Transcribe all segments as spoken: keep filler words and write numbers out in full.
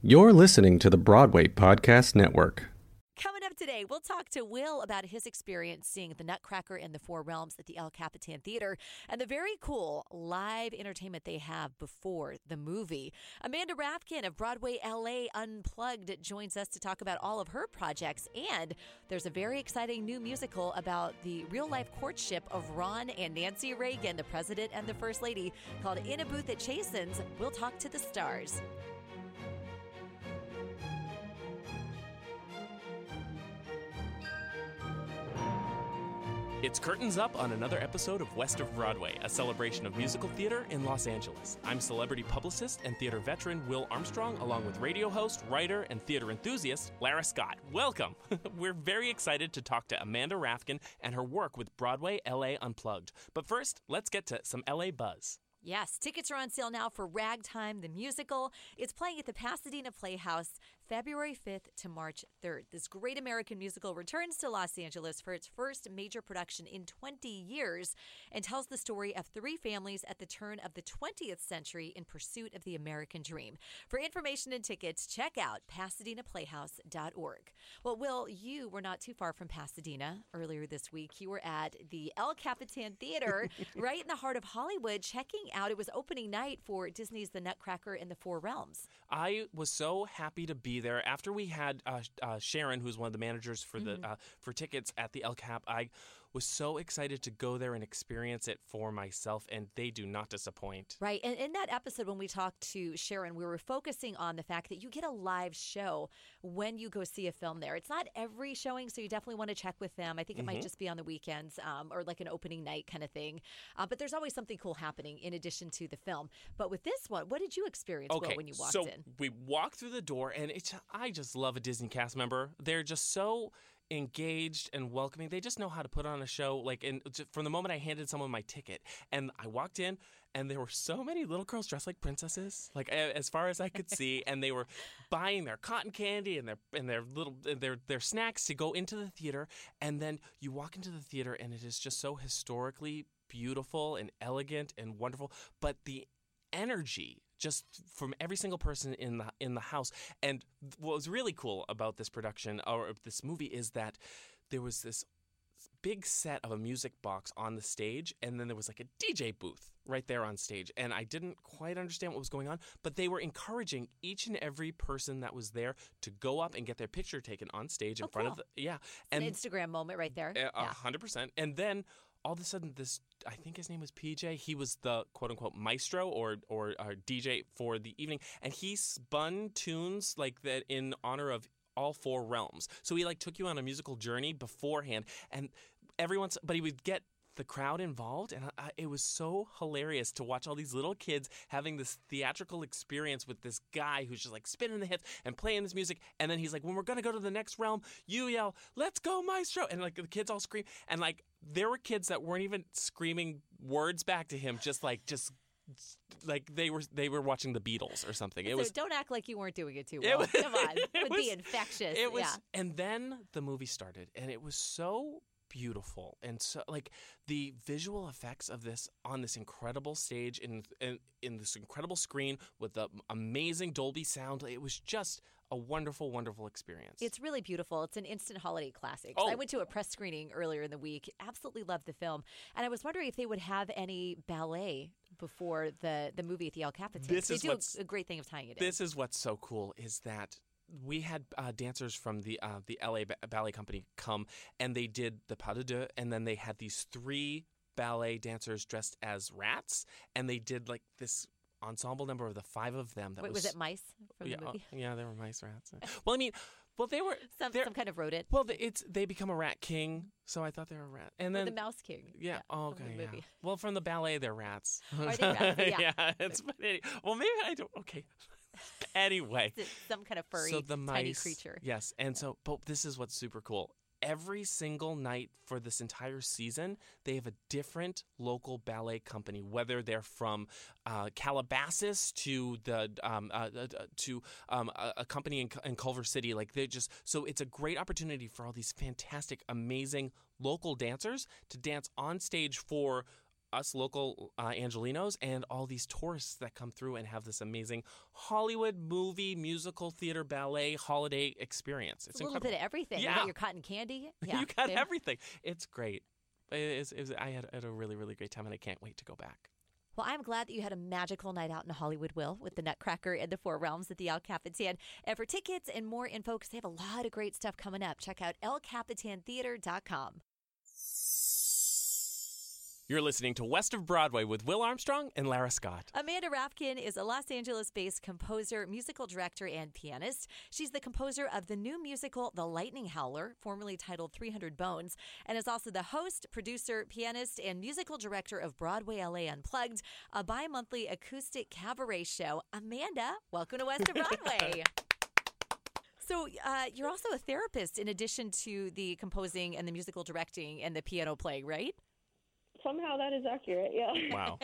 You're listening to the Broadway Podcast Network. Coming up today, we'll talk to Will about his experience seeing the Nutcracker and the Four Realms at the El Capitan Theater and the very cool live entertainment they have before the movie. Amanda Rifkin of Broadway L A Unplugged joins us to talk about all of her projects, and there's a very exciting new musical about the real-life courtship of Ron and Nancy Reagan, the president and the first lady, called In a Booth at Chasen's. We'll talk to the stars. It's curtains up on another episode of West of Broadway, a celebration of musical theater in Los Angeles. I'm celebrity publicist and theater veteran Will Armstrong, along with radio host, writer, and theater enthusiast Lara Scott. Welcome! We're very excited to talk to Amanda Rifkin and her work with Broadway L A Unplugged. But first, let's get to some L A buzz. Yes, tickets are on sale now for Ragtime, the musical. It's playing at the Pasadena Playhouse February fifth to March third. This great American musical returns to Los Angeles for its first major production in twenty years and tells the story of three families at the turn of the twentieth century in pursuit of the American dream. For information and tickets, check out Pasadena Playhouse dot org. Well, Will, you were not too far from Pasadena earlier this week. You were at the El Capitan Theater right in the heart of Hollywood checking out. It was opening night for Disney's The Nutcracker and the Four Realms. I was so happy to be there. After we had uh, uh, Sharon, who's one of the managers for the mm-hmm. uh, for tickets at the El Cap, I was so excited to go there and experience it for myself, and they do not disappoint. Right, and in that episode when we talked to Sharon, we were focusing on the fact that you get a live show when you go see a film there. It's not every showing, so you definitely want to check with them. I think it mm-hmm. might just be on the weekends um, or like an opening night kind of thing. Uh, but there's always something cool happening in addition to the film. But with this one, what did you experience okay, Will, when you walked so in? So we walked through the door, and it's, I just love a Disney cast member. They're just so engaged and welcoming. They just know how to put on a show. Like, and from the moment I handed someone my ticket and I walked in, and there were so many little girls dressed like princesses, like as far as I could see, and they were buying their cotton candy and their and their little their their snacks to go into the theater. And then you walk into the theater, and it is just so historically beautiful and elegant and wonderful. But the energy just from every single person in the in the house. And what was really cool about this production or this movie is that there was this big set of a music box on the stage, and then there was like a D J booth right there on stage. And I didn't quite understand what was going on, but they were encouraging each and every person that was there to go up and get their picture taken on stage in oh, front cool. of the, yeah. It's and, an Instagram moment right there. A hundred percent. And then all of a sudden, this, I think his name was P J, he was the quote-unquote maestro or, or or D J for the evening, and he spun tunes like that in honor of all four realms. So he like took you on a musical journey beforehand, and everyone's, but he would get the crowd involved, and I, it was so hilarious to watch all these little kids having this theatrical experience with this guy who's just like spinning the hips and playing this music, and then he's like, when we're gonna go to the next realm, you yell, let's go maestro, and like the kids all scream, and like there were kids that weren't even screaming words back to him, just like just like they were they were watching the Beatles or something. It so was, don't act like you weren't doing it too well. It was, come on, it, it would was, be infectious. It was, yeah. And then the movie started, and it was so beautiful, and so like the visual effects of this on this incredible stage in in, in this incredible screen with the amazing Dolby sound, it was just a wonderful, wonderful experience. It's really beautiful. It's an instant holiday classic. Oh. I went to a press screening earlier in the week. Absolutely loved the film. And I was wondering if they would have any ballet before the, the movie at the El Capitan. This they is do a great thing of tying it in. This is what's so cool is that we had uh, dancers from the uh, the L A ba- Ballet Company come, and they did the pas de deux, and then they had these three ballet dancers dressed as rats, and they did like this ensemble number of the five of them. That Wait, was, was it mice from yeah, the movie? Uh, yeah, they were mice rats. Well, I mean, well, they were some some kind of rodent. Well, it's they become a rat king, so I thought they were a rat, and then or the mouse king. Yeah, yeah oh, okay. Yeah. Well, from the ballet, they're rats. Are they rats? Yeah. yeah it's, well, maybe I don't. Okay. Anyway, some kind of furry so the mice, tiny creature. Yes, and so but this is what's super cool. Every single night for this entire season, they have a different local ballet company, whether they're from uh, Calabasas to the um, uh, to um, a company in, in Culver City. Like they just so it's a great opportunity for all these fantastic, amazing local dancers to dance on stage for us local uh, Angelinos and all these tourists that come through and have this amazing Hollywood movie, musical, theater, ballet, holiday experience. It's, it's a little incredible. Bit of everything. Yeah. You got your cotton candy. Yeah, you got babe. everything. It's great. It is, it was, I had, had a really, really great time, and I can't wait to go back. Well, I'm glad that you had a magical night out in Hollywood, Will, with the Nutcracker and the Four Realms at the El Capitan. And for tickets and more info, because they have a lot of great stuff coming up, check out el capitan theater dot com. You're listening to West of Broadway with Will Armstrong and Lara Scott. Amanda Rifkin is a Los Angeles-based composer, musical director, and pianist. She's the composer of the new musical The Lightning Howler, formerly titled three hundred Bones, and is also the host, producer, pianist, and musical director of Broadway L A Unplugged, a bi-monthly acoustic cabaret show. Amanda, welcome to West of Broadway. So uh, you're also a therapist in addition to the composing and the musical directing and the piano playing, right? Somehow that is accurate, yeah. Wow.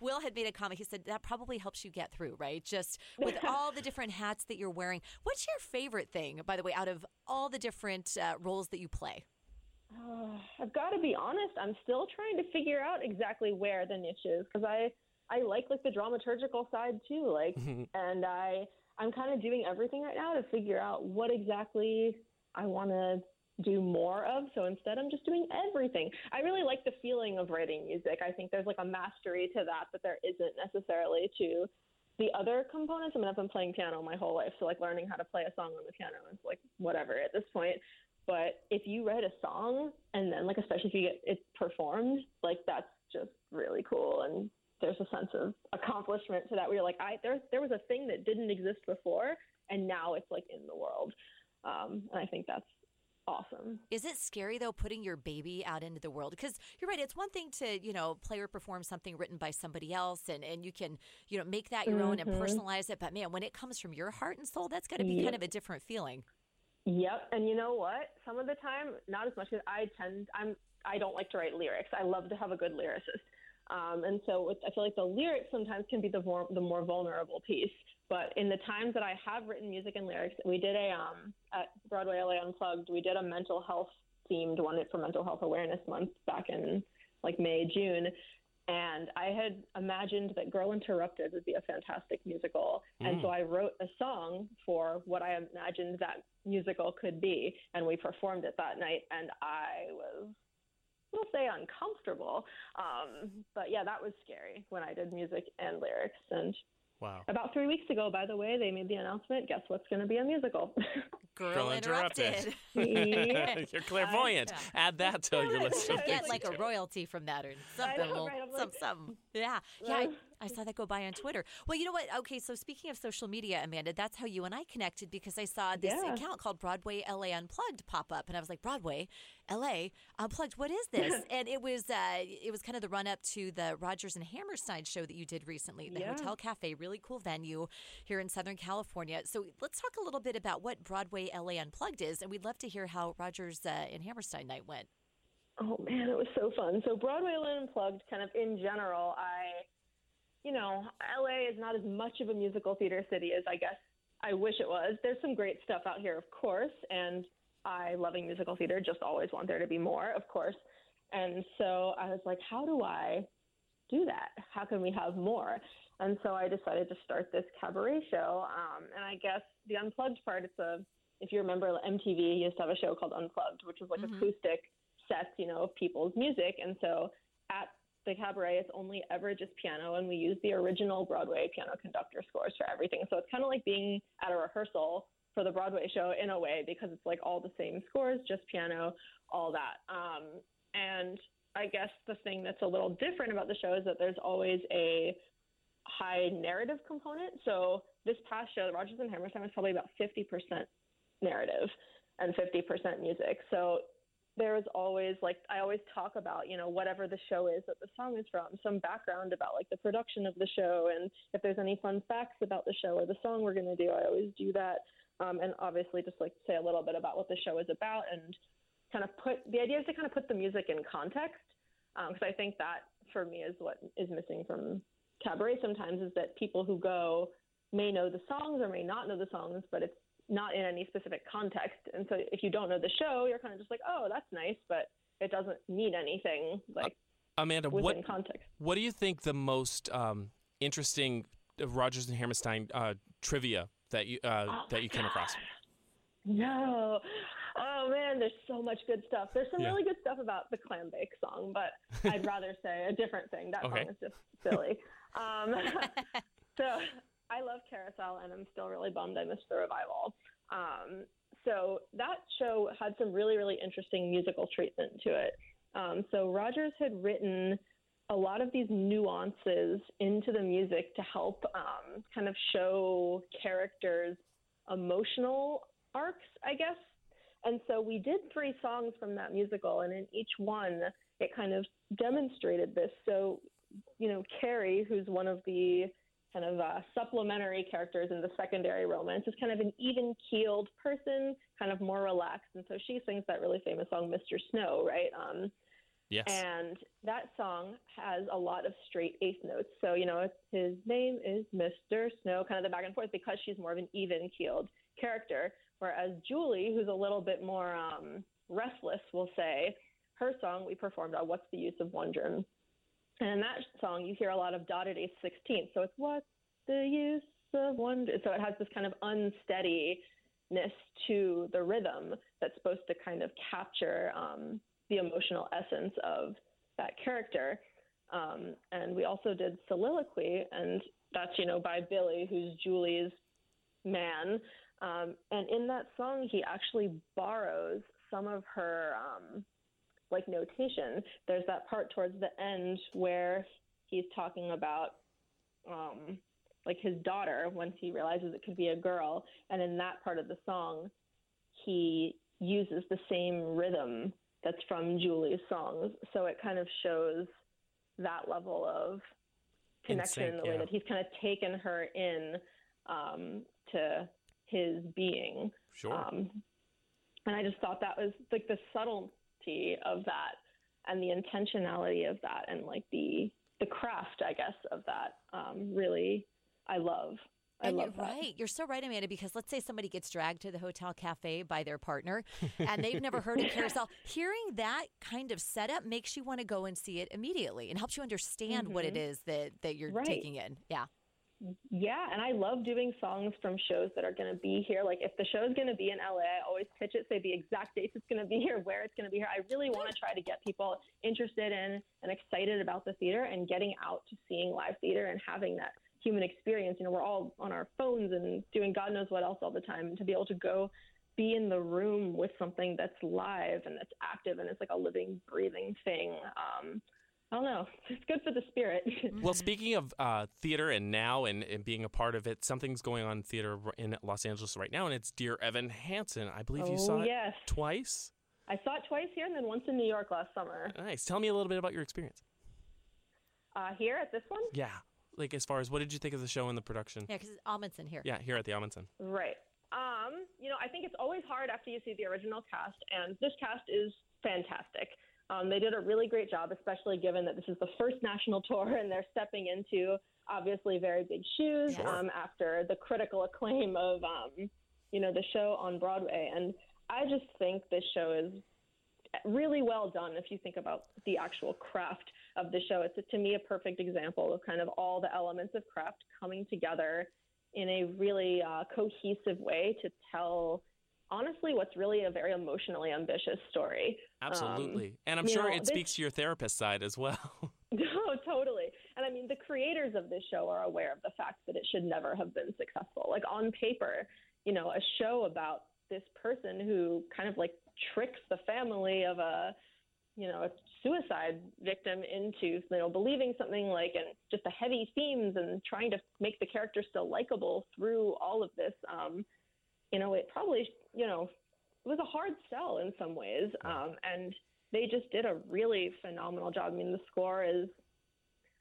Will had made a comment. He said that probably helps you get through, right? Just with all the different hats that you're wearing. What's your favorite thing, by the way, out of all the different uh, roles that you play? Uh, I've got to be honest. I'm still trying to figure out exactly where the niche is, because I, I like, like the dramaturgical side too. Like, and I, I'm kind of doing everything right now to figure out what exactly I want to do more of. So instead, I'm just doing everything. I really like the feeling of writing music. I think there's like a mastery to that that there isn't necessarily to the other components. I mean, I've been playing piano my whole life, so like learning how to play a song on the piano is like whatever at this point. But if you write a song and then like, especially if you get it performed, like that's just really cool. And there's a sense of accomplishment to that where you're like, I, there, there was a thing that didn't exist before and now it's like in the world. Um, and I think that's awesome. Is it scary, though, putting your baby out into the world? Because you're right. It's one thing to, you know, play or perform something written by somebody else and, and you can, you know, make that your mm-hmm. own and personalize it. But, man, when it comes from your heart and soul, that's got to be yep. kind of a different feeling. Yep. And you know what? Some of the time, not as much as I tend, I'm, I don't like to write lyrics. I love to have a good lyricist. Um, and so with, I feel like the lyrics sometimes can be the more, the more vulnerable piece. But in the times that I have written music and lyrics, we did a, um, at Broadway L A Unplugged, we did a mental health themed one for Mental Health Awareness Month back in like May, June. And I had imagined that Girl Interrupted would be a fantastic musical. Mm. And so I wrote a song for what I imagined that musical could be. And we performed it that night. And I was, we'll say uncomfortable. Um, but yeah, that was scary when I did music and lyrics. And wow. About three weeks ago, by the way, they made the announcement, guess what's going to be a musical? Girl, Girl Interrupted. Interrupted. You're clairvoyant. Uh, yeah. Add that to your list of things. Get like a royalty from that or something. I know, right? I'm like, some, some. Yeah. Yeah, I, I saw that go by on Twitter. Well, you know what? Okay, so speaking of social media, Amanda, that's how you and I connected, because I saw this yeah. account called Broadway L A Unplugged pop up. And I was like, Broadway L A Unplugged, what is this? And it was uh, it was kind of the run-up to the Rodgers and Hammerstein show that you did recently at the yeah. Hotel Cafe. Really Really cool venue here in Southern California. So let's talk a little bit about what Broadway L A Unplugged is, and we'd love to hear how Rodgers uh, and Hammerstein night went. Oh man, it was so fun. So Broadway L A Unplugged, kind of in general, I, you know, L A is not as much of a musical theater city as I guess I wish it was. There's some great stuff out here, of course, and I, loving musical theater, just always want there to be more, of course. And so I was like, how do I do that? How can we have more? And so I decided to start this cabaret show. Um, and I guess the Unplugged part, it's a, if you remember M T V used to have a show called Unplugged, which was like mm-hmm. acoustic sets, you know, of people's music. And so at the cabaret, it's only ever just piano. And we use the original Broadway piano conductor scores for everything. So it's kind of like being at a rehearsal for the Broadway show in a way, because it's like all the same scores, just piano, all that. Um, and I guess the thing that's a little different about the show is that there's always a high narrative component. So this past show, Rodgers and Hammerstein, was probably about fifty percent narrative and fifty percent music. So there was always like, I always talk about, you know, whatever the show is that the song is from, some background about like the production of the show. And if there's any fun facts about the show or the song we're going to do, I always do that. Um, and obviously just like say a little bit about what the show is about, and kind of put, the idea is to kind of put the music in context. Um, cause I think that for me is what is missing from cabaret sometimes, is that people who go may know the songs or may not know the songs, but it's not in any specific context. And so if you don't know the show, you're kind of just like, oh, that's nice, but it doesn't mean anything. Like, Amanda, what context. What do you think the most um, interesting Rodgers and Hammerstein uh, trivia that you uh, oh that you came God. across? No. Oh, man, there's so much good stuff. There's some yeah. really good stuff about the clam bake song, but I'd rather say a different thing. That okay. song is just silly. Um, so I love Carousel, and I'm still really bummed I missed the revival. Um, so that show had some really, really interesting musical treatment to it. Um, so Rodgers had written a lot of these nuances into the music to help um, kind of show characters' emotional arcs, I guess. And so we did three songs from that musical, and in each one, it kind of demonstrated this. So, you know, Carrie, who's one of the kind of uh, supplementary characters in the secondary romance, is kind of an even-keeled person, kind of more relaxed. And so she sings that really famous song, Mister Snow, right? Um, yes. And that song has a lot of straight eighth notes. So, you know, his name is Mister Snow, kind of the back and forth, because she's more of an even-keeled character. Whereas Julie, who's a little bit more um, restless, will say, her song we performed on What's the Use of Wondering? And in that song, you hear a lot of dotted eighth sixteenth. So it's What's the Use of Wondering? So it has this kind of unsteadiness to the rhythm that's supposed to kind of capture um, the emotional essence of that character. Um, and we also did Soliloquy, and that's, you know, by Billy, who's Julie's man. Um, and in that song, he actually borrows some of her, um, like, notation. There's that part towards the end where he's talking about, um, like, his daughter, once he realizes it could be a girl. And in that part of the song, he uses the same rhythm that's from Julie's songs. So it kind of shows that level of connection in the way yeah. that he's kind of taken her in um, to his being. Sure. Um, and I just thought that was like the subtlety of that and the intentionality of that and like the, the craft, I guess, of that. Um, really, I love, I and love you're that. Right. You're so right, Amanda, because let's say somebody gets dragged to the Hotel Cafe by their partner and they've never heard of Carousel. Hearing that kind of setup makes you want to go and see it immediately and helps you understand mm-hmm. what it is that, that you're right. taking in. Yeah. Yeah, and I love doing songs from shows that are going to be here. Like, if the show is going to be in L A, I always pitch it, say the exact dates it's going to be here, where it's going to be here. I really want to try to get people interested in and excited about the theater and getting out to seeing live theater and having that human experience. You know, we're all on our phones and doing God knows what else all the time. And to be able to go be in the room with something that's live and that's active and it's like a living, breathing thing. Um I don't know. It's good for the spirit. Well, speaking of uh, theater and now and, and being a part of it, something's going on in theater in Los Angeles right now, and it's Dear Evan Hansen. I believe oh, you saw yes. it twice. I saw it twice here and then once in New York last summer. Nice. Tell me a little bit about your experience. Uh, here at this one? Yeah. Like, as far as what did you think of the show and the production? Yeah, because it's Amundsen here. Yeah, here at the Amundsen. Right. Um, you know, I think it's always hard after you see the original cast, and this cast is fantastic. Um, they did a really great job, especially given that this is the first national tour and they're stepping into obviously very big shoes yes. um, after the critical acclaim of, um, you know, the show on Broadway. And I just think this show is really well done if you think about the actual craft of the show. It's, to me, a perfect example of kind of all the elements of craft coming together in a really uh, cohesive way to tell honestly what's really a very emotionally ambitious story. Absolutely. Um, and I'm sure know, it this, speaks to your therapist side as well. No, totally. And I mean, the creators of this show are aware of the fact that it should never have been successful. Like on paper, you know, a show about this person who kind of like tricks the family of a, you know, a suicide victim into, you know, believing something like, and just the heavy themes and trying to make the character still likable through all of this. Um, you know, it probably, you know, it was a hard sell in some ways. Um, and they just did a really phenomenal job. I mean, the score is,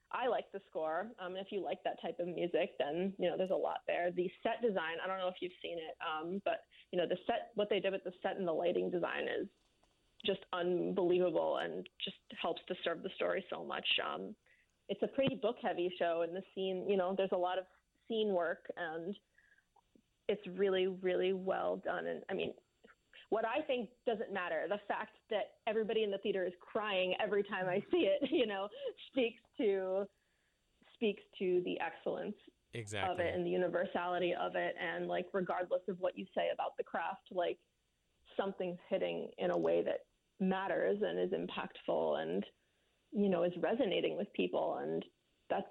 I like the score. Um, if you like that type of music, then, you know, there's a lot there. The set design, I don't know if you've seen it, um, but, you know, the set, what they did with the set and the lighting design is just unbelievable and just helps to serve the story so much. Um, it's a pretty book heavy show, and the scene, you know, there's a lot of scene work, and it's really, really well done. And I mean, what I think doesn't matter. The fact that everybody in the theater is crying every time I see it, you know, speaks to speaks to the excellence exactly. of it and the universality of it. And like, regardless of what you say about the craft, like something's hitting in a way that matters and is impactful and, you know, is resonating with people. And that's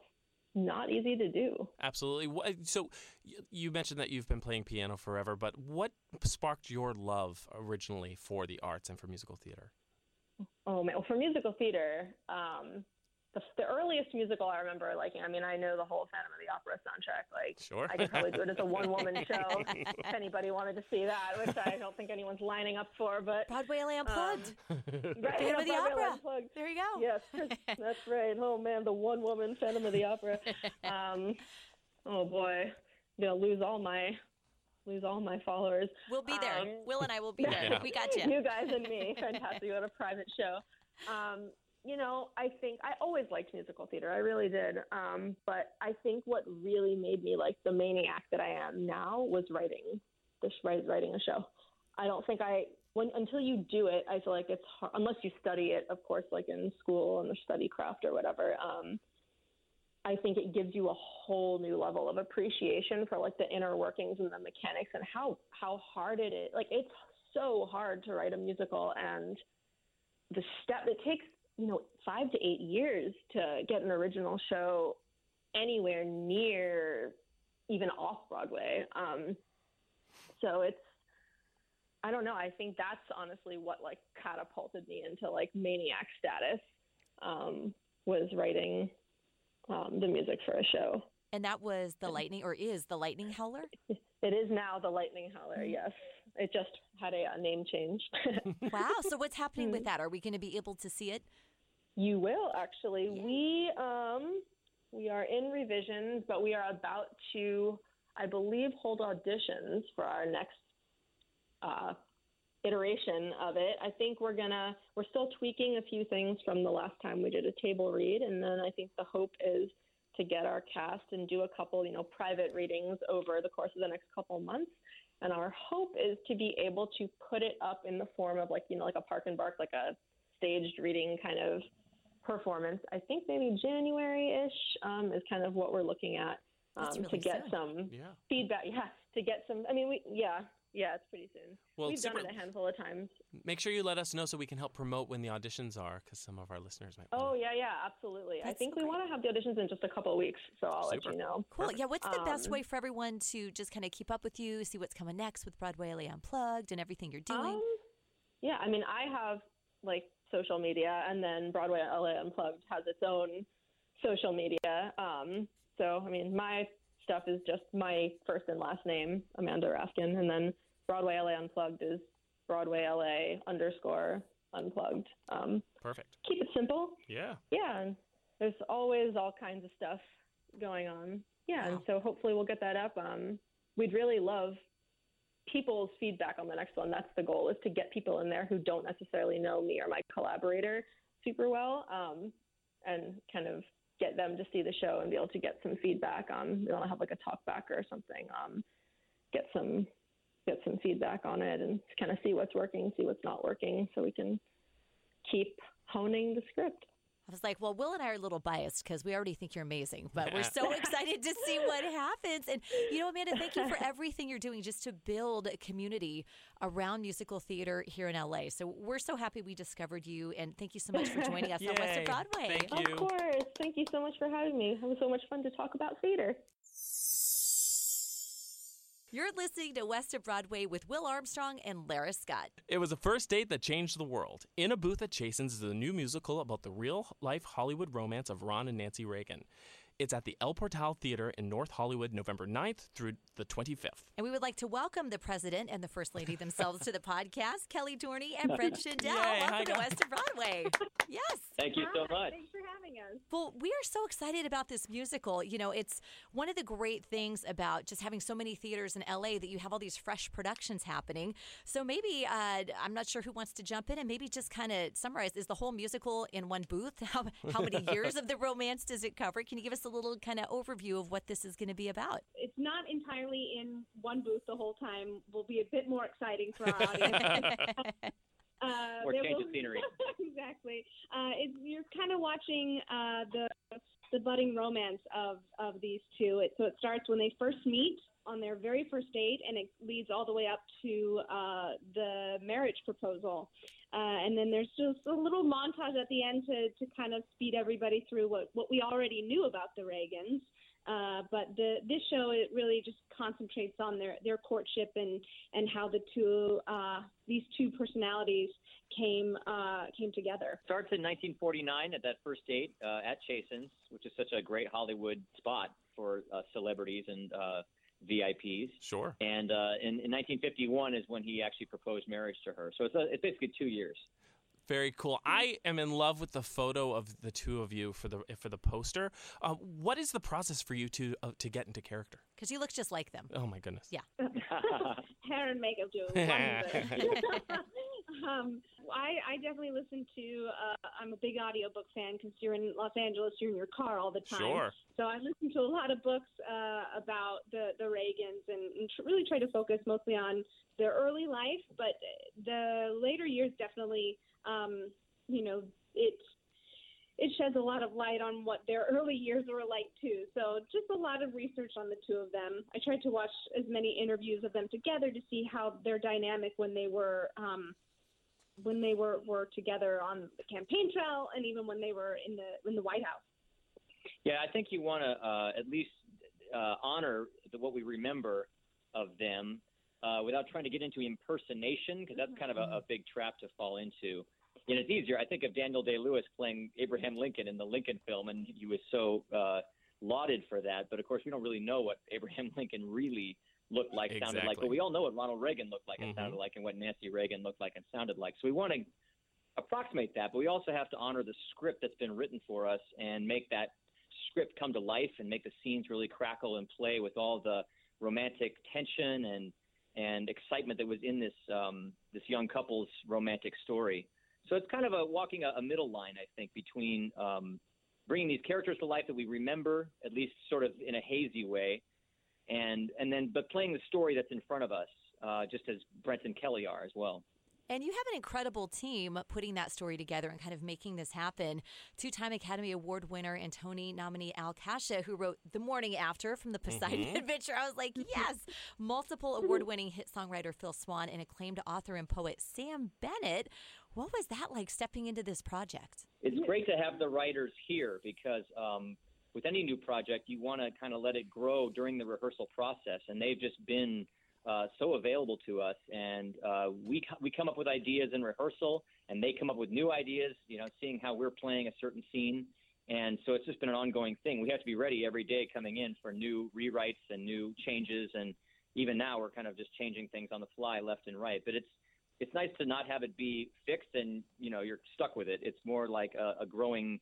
not easy to do. Absolutely. So you mentioned that you've been playing piano forever, but what sparked your love originally for the arts and for musical theater? Oh, man. Well, for musical theater, um, the, the earliest musical I remember liking, I mean, I know the whole Phantom of the Opera soundtrack. Like, sure. I could probably do it as a one-woman show if anybody wanted to see that, which I don't think anyone's lining up for. But Broadway L A Unplugged. Um, right, Phantom of the Opera. Unplugged. There you go. Yes, that's right. Oh, man, the one-woman Phantom of the Opera. Um, oh, boy. I'm going to lose all my... lose all my followers. We'll be there. Um, Will and I will be there. Yeah. We got you. You guys and me. Fantastic. We had a private show. Um, you know, I think I always liked musical theater. I really did. Um, but I think what really made me like the maniac that I am now was writing this, writing a show. I don't think I, when, until you do it, I feel like it's hard, unless you study it, of course, like in school and the study craft or whatever. Um, I think it gives you a whole new level of appreciation for like the inner workings and the mechanics and how, how hard it is. Like, it's so hard to write a musical, and the step it takes, you know, five to eight years to get an original show anywhere near even off Broadway. Um, so it's, I don't know. I think that's honestly what like catapulted me into like maniac status, um, was writing Um, the music for a show. And that was The Lightning, or is The Lightning Howler? It is now The Lightning Howler, yes. It just had a, a name change. Wow. So what's happening with that? Are we going to be able to see it? You will, actually. Yeah. We um, we are in revisions, but we are about to, I believe, hold auditions for our next uh, iteration of it. I think we're gonna we're still tweaking a few things from the last time we did a table read, and then I think the hope is to get our cast and do a couple, you know, private readings over the course of the next couple months. And our hope is to be able to put it up in the form of like, you know, like a Park and Bark, like a staged reading kind of performance. I think maybe January-ish um, is kind of what we're looking at um, really to get sad. some yeah. feedback. Yeah, to get some. I mean, we yeah. Yeah, it's pretty soon. Well, We've super, done it a handful of times. Make sure you let us know so we can help promote when the auditions are, because some of our listeners might want to. Oh, yeah, yeah, absolutely. That's I think great. We want to have the auditions in just a couple of weeks, so I'll super. let you know. Cool. Yeah, what's the um, best way for everyone to just kind of keep up with you, see what's coming next with Broadway L A Unplugged and everything you're doing? Um, yeah, I mean, I have, like, social media, and then Broadway L A Unplugged has its own social media. Um, so, I mean, my stuff is just my first and last name, Amanda Rifkin, and then Broadway L A Unplugged is Broadway L A underscore Unplugged. Um, Perfect. Keep it simple. Yeah. Yeah. And there's always all kinds of stuff going on. Yeah. Wow. And so hopefully we'll get that up. Um, we'd really love people's feedback on the next one. That's the goal, is to get people in there who don't necessarily know me or my collaborator super well, um, and kind of get them to see the show and be able to get some feedback on. We want to have like a talk back or something. Um, get some, get some feedback on it and kind of see what's working, see what's not working, so we can keep honing the script. I was like, well, Will and I are a little biased because we already think you're amazing, but we're so excited to see what happens. And, you know, Amanda, thank you for everything you're doing just to build a community around musical theater here in L A. So we're so happy we discovered you, and thank you so much for joining us on West of Broadway. Thank you. Of course. Thank you so much for having me. It was so much fun to talk about theater. You're listening to West of Broadway with Will Armstrong and Lara Scott. It was a first date that changed the world. In a Booth at Chasen's is a new musical about the real-life Hollywood romance of Ron and Nancy Reagan. It's at the El Portal Theater in North Hollywood, November ninth through the twenty-fifth. And we would like to welcome the president and the first lady themselves to the podcast, Kelly Dorney and Fred Shindell. Yay, welcome to West of Broadway. Yes. Thank you so much. Thanks for having us. Well, we are so excited about this musical. You know, it's one of the great things about just having so many theaters in L A that you have all these fresh productions happening. So maybe, uh, I'm not sure who wants to jump in and maybe just kind of summarize, is the whole musical in one booth? How, how many years of the romance does it cover? Can you give us a little kind of overview of what this is going to be about. It's not entirely in one booth the whole time. Will be a bit more exciting for our audience. Uh, or change will... of scenery. Exactly. Uh, it's, you're kind of watching uh, the the budding romance of, of these two. It, so it starts when they first meet on their very first date, and it leads all the way up to uh, the marriage proposal. Uh, and then there's just a little montage at the end to, to kind of speed everybody through what, what we already knew about the Reagans. Uh, but the, this show, it really just concentrates on their, their courtship and, and how the two uh, these two personalities came uh, came together. Starts in nineteen forty-nine at that first date uh, at Chasen's, which is such a great Hollywood spot for uh, celebrities and uh, V I Ps. Sure. And uh, in, in nineteen fifty-one is when he actually proposed marriage to her. So it's, a, it's basically two years. Very cool. I am in love with the photo of the two of you for the for the poster. Uh, what is the process for you to uh, to get into character? Because you look just like them. Oh my goodness. Yeah. Hair and makeup do wonders. um, I, I definitely listen to. Uh, I'm a big audiobook fan because you're in Los Angeles, you're in your car all the time. Sure. So I listen to a lot of books uh, about the the Reagans and, and tr- really try to focus mostly on their early life, but the later years definitely. Um, you know, it it sheds a lot of light on what their early years were like, too. So just a lot of research on the two of them. I tried to watch as many interviews of them together to see how their dynamic when they were um, when they were, were together on the campaign trail and even when they were in the in the White House. Yeah, I think you want to uh, at least uh, honor the, what we remember of them uh, without trying to get into impersonation, because that's kind of a, a big trap to fall into. And it's easier. I think of Daniel Day-Lewis playing Abraham Lincoln in the Lincoln film, and he was so uh, lauded for that. But, of course, we don't really know what Abraham Lincoln really looked like, exactly. sounded like. But we all know what Ronald Reagan looked like and mm-hmm. sounded like and what Nancy Reagan looked like and sounded like. So we want to approximate that, but we also have to honor the script that's been written for us and make that script come to life and make the scenes really crackle and play with all the romantic tension and and excitement that was in this um, this young couple's romantic story. So it's kind of a walking a, a middle line, I think, between um, bringing these characters to life that we remember, at least sort of in a hazy way, and and then but playing the story that's in front of us, uh, just as Brent and Kelly are as well. And you have an incredible team putting that story together and kind of making this happen. Two-time Academy Award winner and Tony nominee Al Kasha, who wrote The Morning After from the Poseidon mm-hmm. Adventure. I was like, yes! Multiple award-winning hit songwriter Phil Swan and acclaimed author and poet Sam Bennett. What was that like stepping into this project? It's great to have the writers here because um, with any new project, you want to kind of let it grow during the rehearsal process. And they've just been... Uh, so available to us, and uh, we we come up with ideas in rehearsal, and they come up with new ideas, you know, seeing how we're playing a certain scene, and so it's just been an ongoing thing. We have to be ready every day coming in for new rewrites and new changes, and even now we're kind of just changing things on the fly left and right, but it's it's nice to not have it be fixed and, you know, you're stuck with it. It's more like a, a growing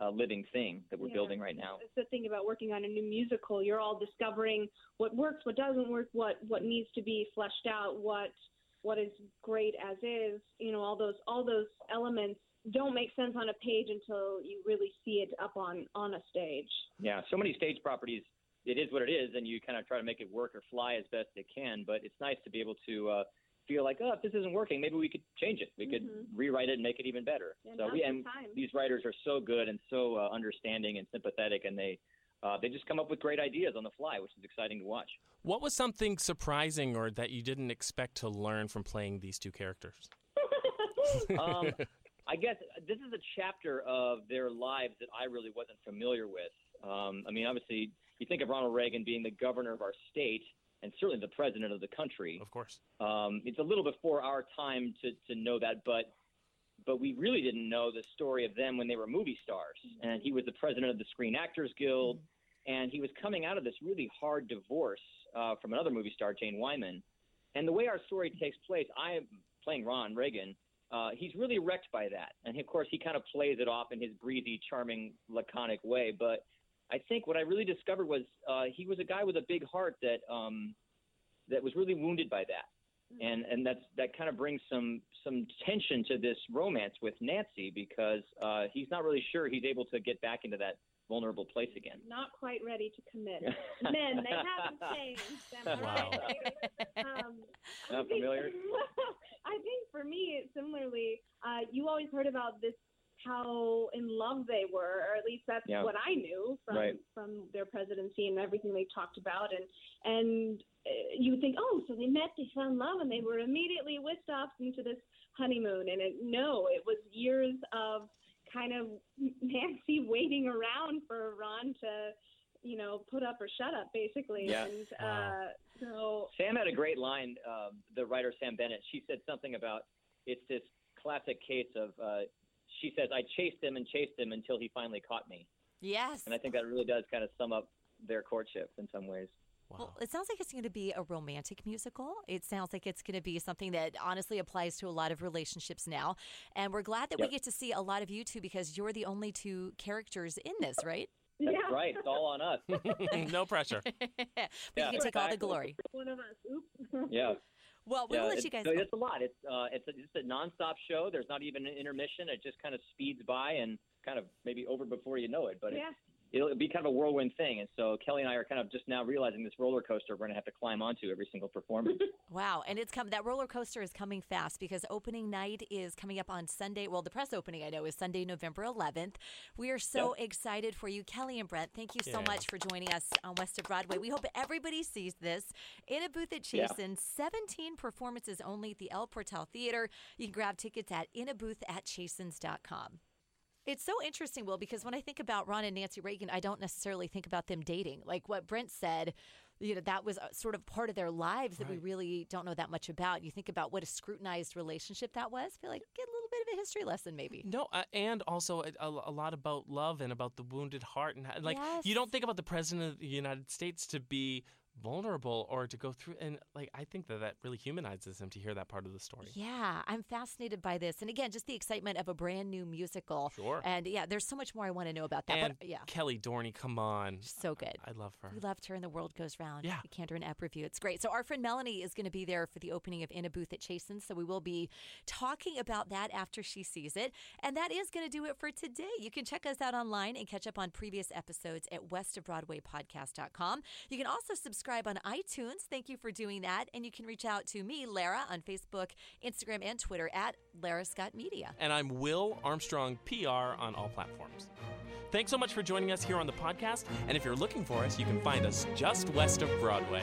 A living thing that we're yeah. building right now. It's the thing about working on a new musical. You're all discovering what works, what doesn't work, what what needs to be fleshed out, what what is great as is. You know, all those all those elements don't make sense on a page until you really see it up on on a stage. Yeah, so many stage properties. It is what it is, and you kind of try to make it work or fly as best it can. But it's nice to be able to uh, feel like, oh, if this isn't working, maybe we could change it. We mm-hmm. could rewrite it and make it even better. Yeah, so we, and these writers are so good and so uh, understanding and sympathetic, and they uh, they just come up with great ideas on the fly, which is exciting to watch. What was something surprising or that you didn't expect to learn from playing these two characters? um, I guess this is a chapter of their lives that I really wasn't familiar with. Um, I mean, obviously, you think of Ronald Reagan being the governor of our state, and certainly the president of the country. Of course. Um, it's a little before our time to, to know that, but but we really didn't know the story of them when they were movie stars. Mm-hmm. And he was the president of the Screen Actors Guild, mm-hmm. and he was coming out of this really hard divorce uh, from another movie star, Jane Wyman. And the way our story takes place, I am playing Ron Reagan, uh, he's really wrecked by that. And, he, of course, he kind of plays it off in his breezy, charming, laconic way, but I think what I really discovered was uh, he was a guy with a big heart that um, that was really wounded by that. Mm-hmm. And and that's that kind of brings some some tension to this romance with Nancy, because uh, he's not really sure he's able to get back into that vulnerable place again. Not quite ready to commit. Men, they haven't changed. Am I wow. right? um, Not familiar? I think for me, similarly, uh, you always heard about this, how in love they were, or at least that's yeah. what I knew from right. from their presidency and everything they talked about. And and uh, you would think, oh, so they met, they fell in love, and they were immediately whisked off into this honeymoon. And it, no, it was years of kind of Nancy waiting around for Ron to, you know, put up or shut up, basically. Yeah. And wow. uh, so Sam had a great line, uh, the writer Sam Bennett. She said something about, it's this classic case of, uh, she says, I chased him and chased him until he finally caught me. Yes. And I think that really does kind of sum up their courtship in some ways. Wow. Well, it sounds like it's going to be a romantic musical. It sounds like it's going to be something that honestly applies to a lot of relationships now. And we're glad that yep. we get to see a lot of you two, because you're the only two characters in this, right? That's yeah. right. It's all on us. No pressure. But yeah, you can take all the glory. One of us. Oops. Yeah. Well, we'll yeah, let you guys know. It's a lot. It's uh, it's just a, a nonstop show. There's not even an intermission. It just kind of speeds by and kind of maybe over before you know it. But yeah. it, it'll be kind of a whirlwind thing. And so Kelly and I are kind of just now realizing this roller coaster we're going to have to climb onto every single performance. Wow. And it's come, that roller coaster is coming fast, because opening night is coming up on Sunday. Well, the press opening, I know, is Sunday, November eleventh. We are so yep. excited for you, Kelly and Brent. Thank you yeah. so much for joining us on West of Broadway. We hope everybody sees this. In a Booth at Chasen's, yeah. seventeen performances only at the El Portal Theater. You can grab tickets at in a booth at chasens dot com. It's so interesting, Will, because when I think about Ron and Nancy Reagan, I don't necessarily think about them dating. Like what Brent said, you know, that was sort of part of their lives right. that we really don't know that much about. You think about what a scrutinized relationship that was. I feel like get a little bit of a history lesson, maybe. No, uh, and also a, a lot about love and about the wounded heart, and like yes. you don't think about the president of the United States to be vulnerable or to go through, and like I think that that really humanizes him to hear that part of the story. Yeah, I'm fascinated by this, and again, just the excitement of a brand new musical. Sure. And yeah, there's so much more I want to know about that. And but, yeah, Kelly Dorney, come on, she's so good. I, I love her. We loved her, and the world goes round. Yeah, the Candor and Ebb Review. It's great. So our friend Melanie is going to be there for the opening of In a Booth at Chasen's, so we will be talking about that after she sees it. And that is going to do it for today. You can check us out online and catch up on previous episodes at west of broadway podcast dot com. You can also subscribe. Subscribe on iTunes. Thank you for doing that. And you can reach out to me, Lara, on Facebook, Instagram, and Twitter at Lara Scott Media. And I'm Will Armstrong P R on all platforms. Thanks so much for joining us here on the podcast. And if you're looking for us, you can find us just west of Broadway.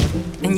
And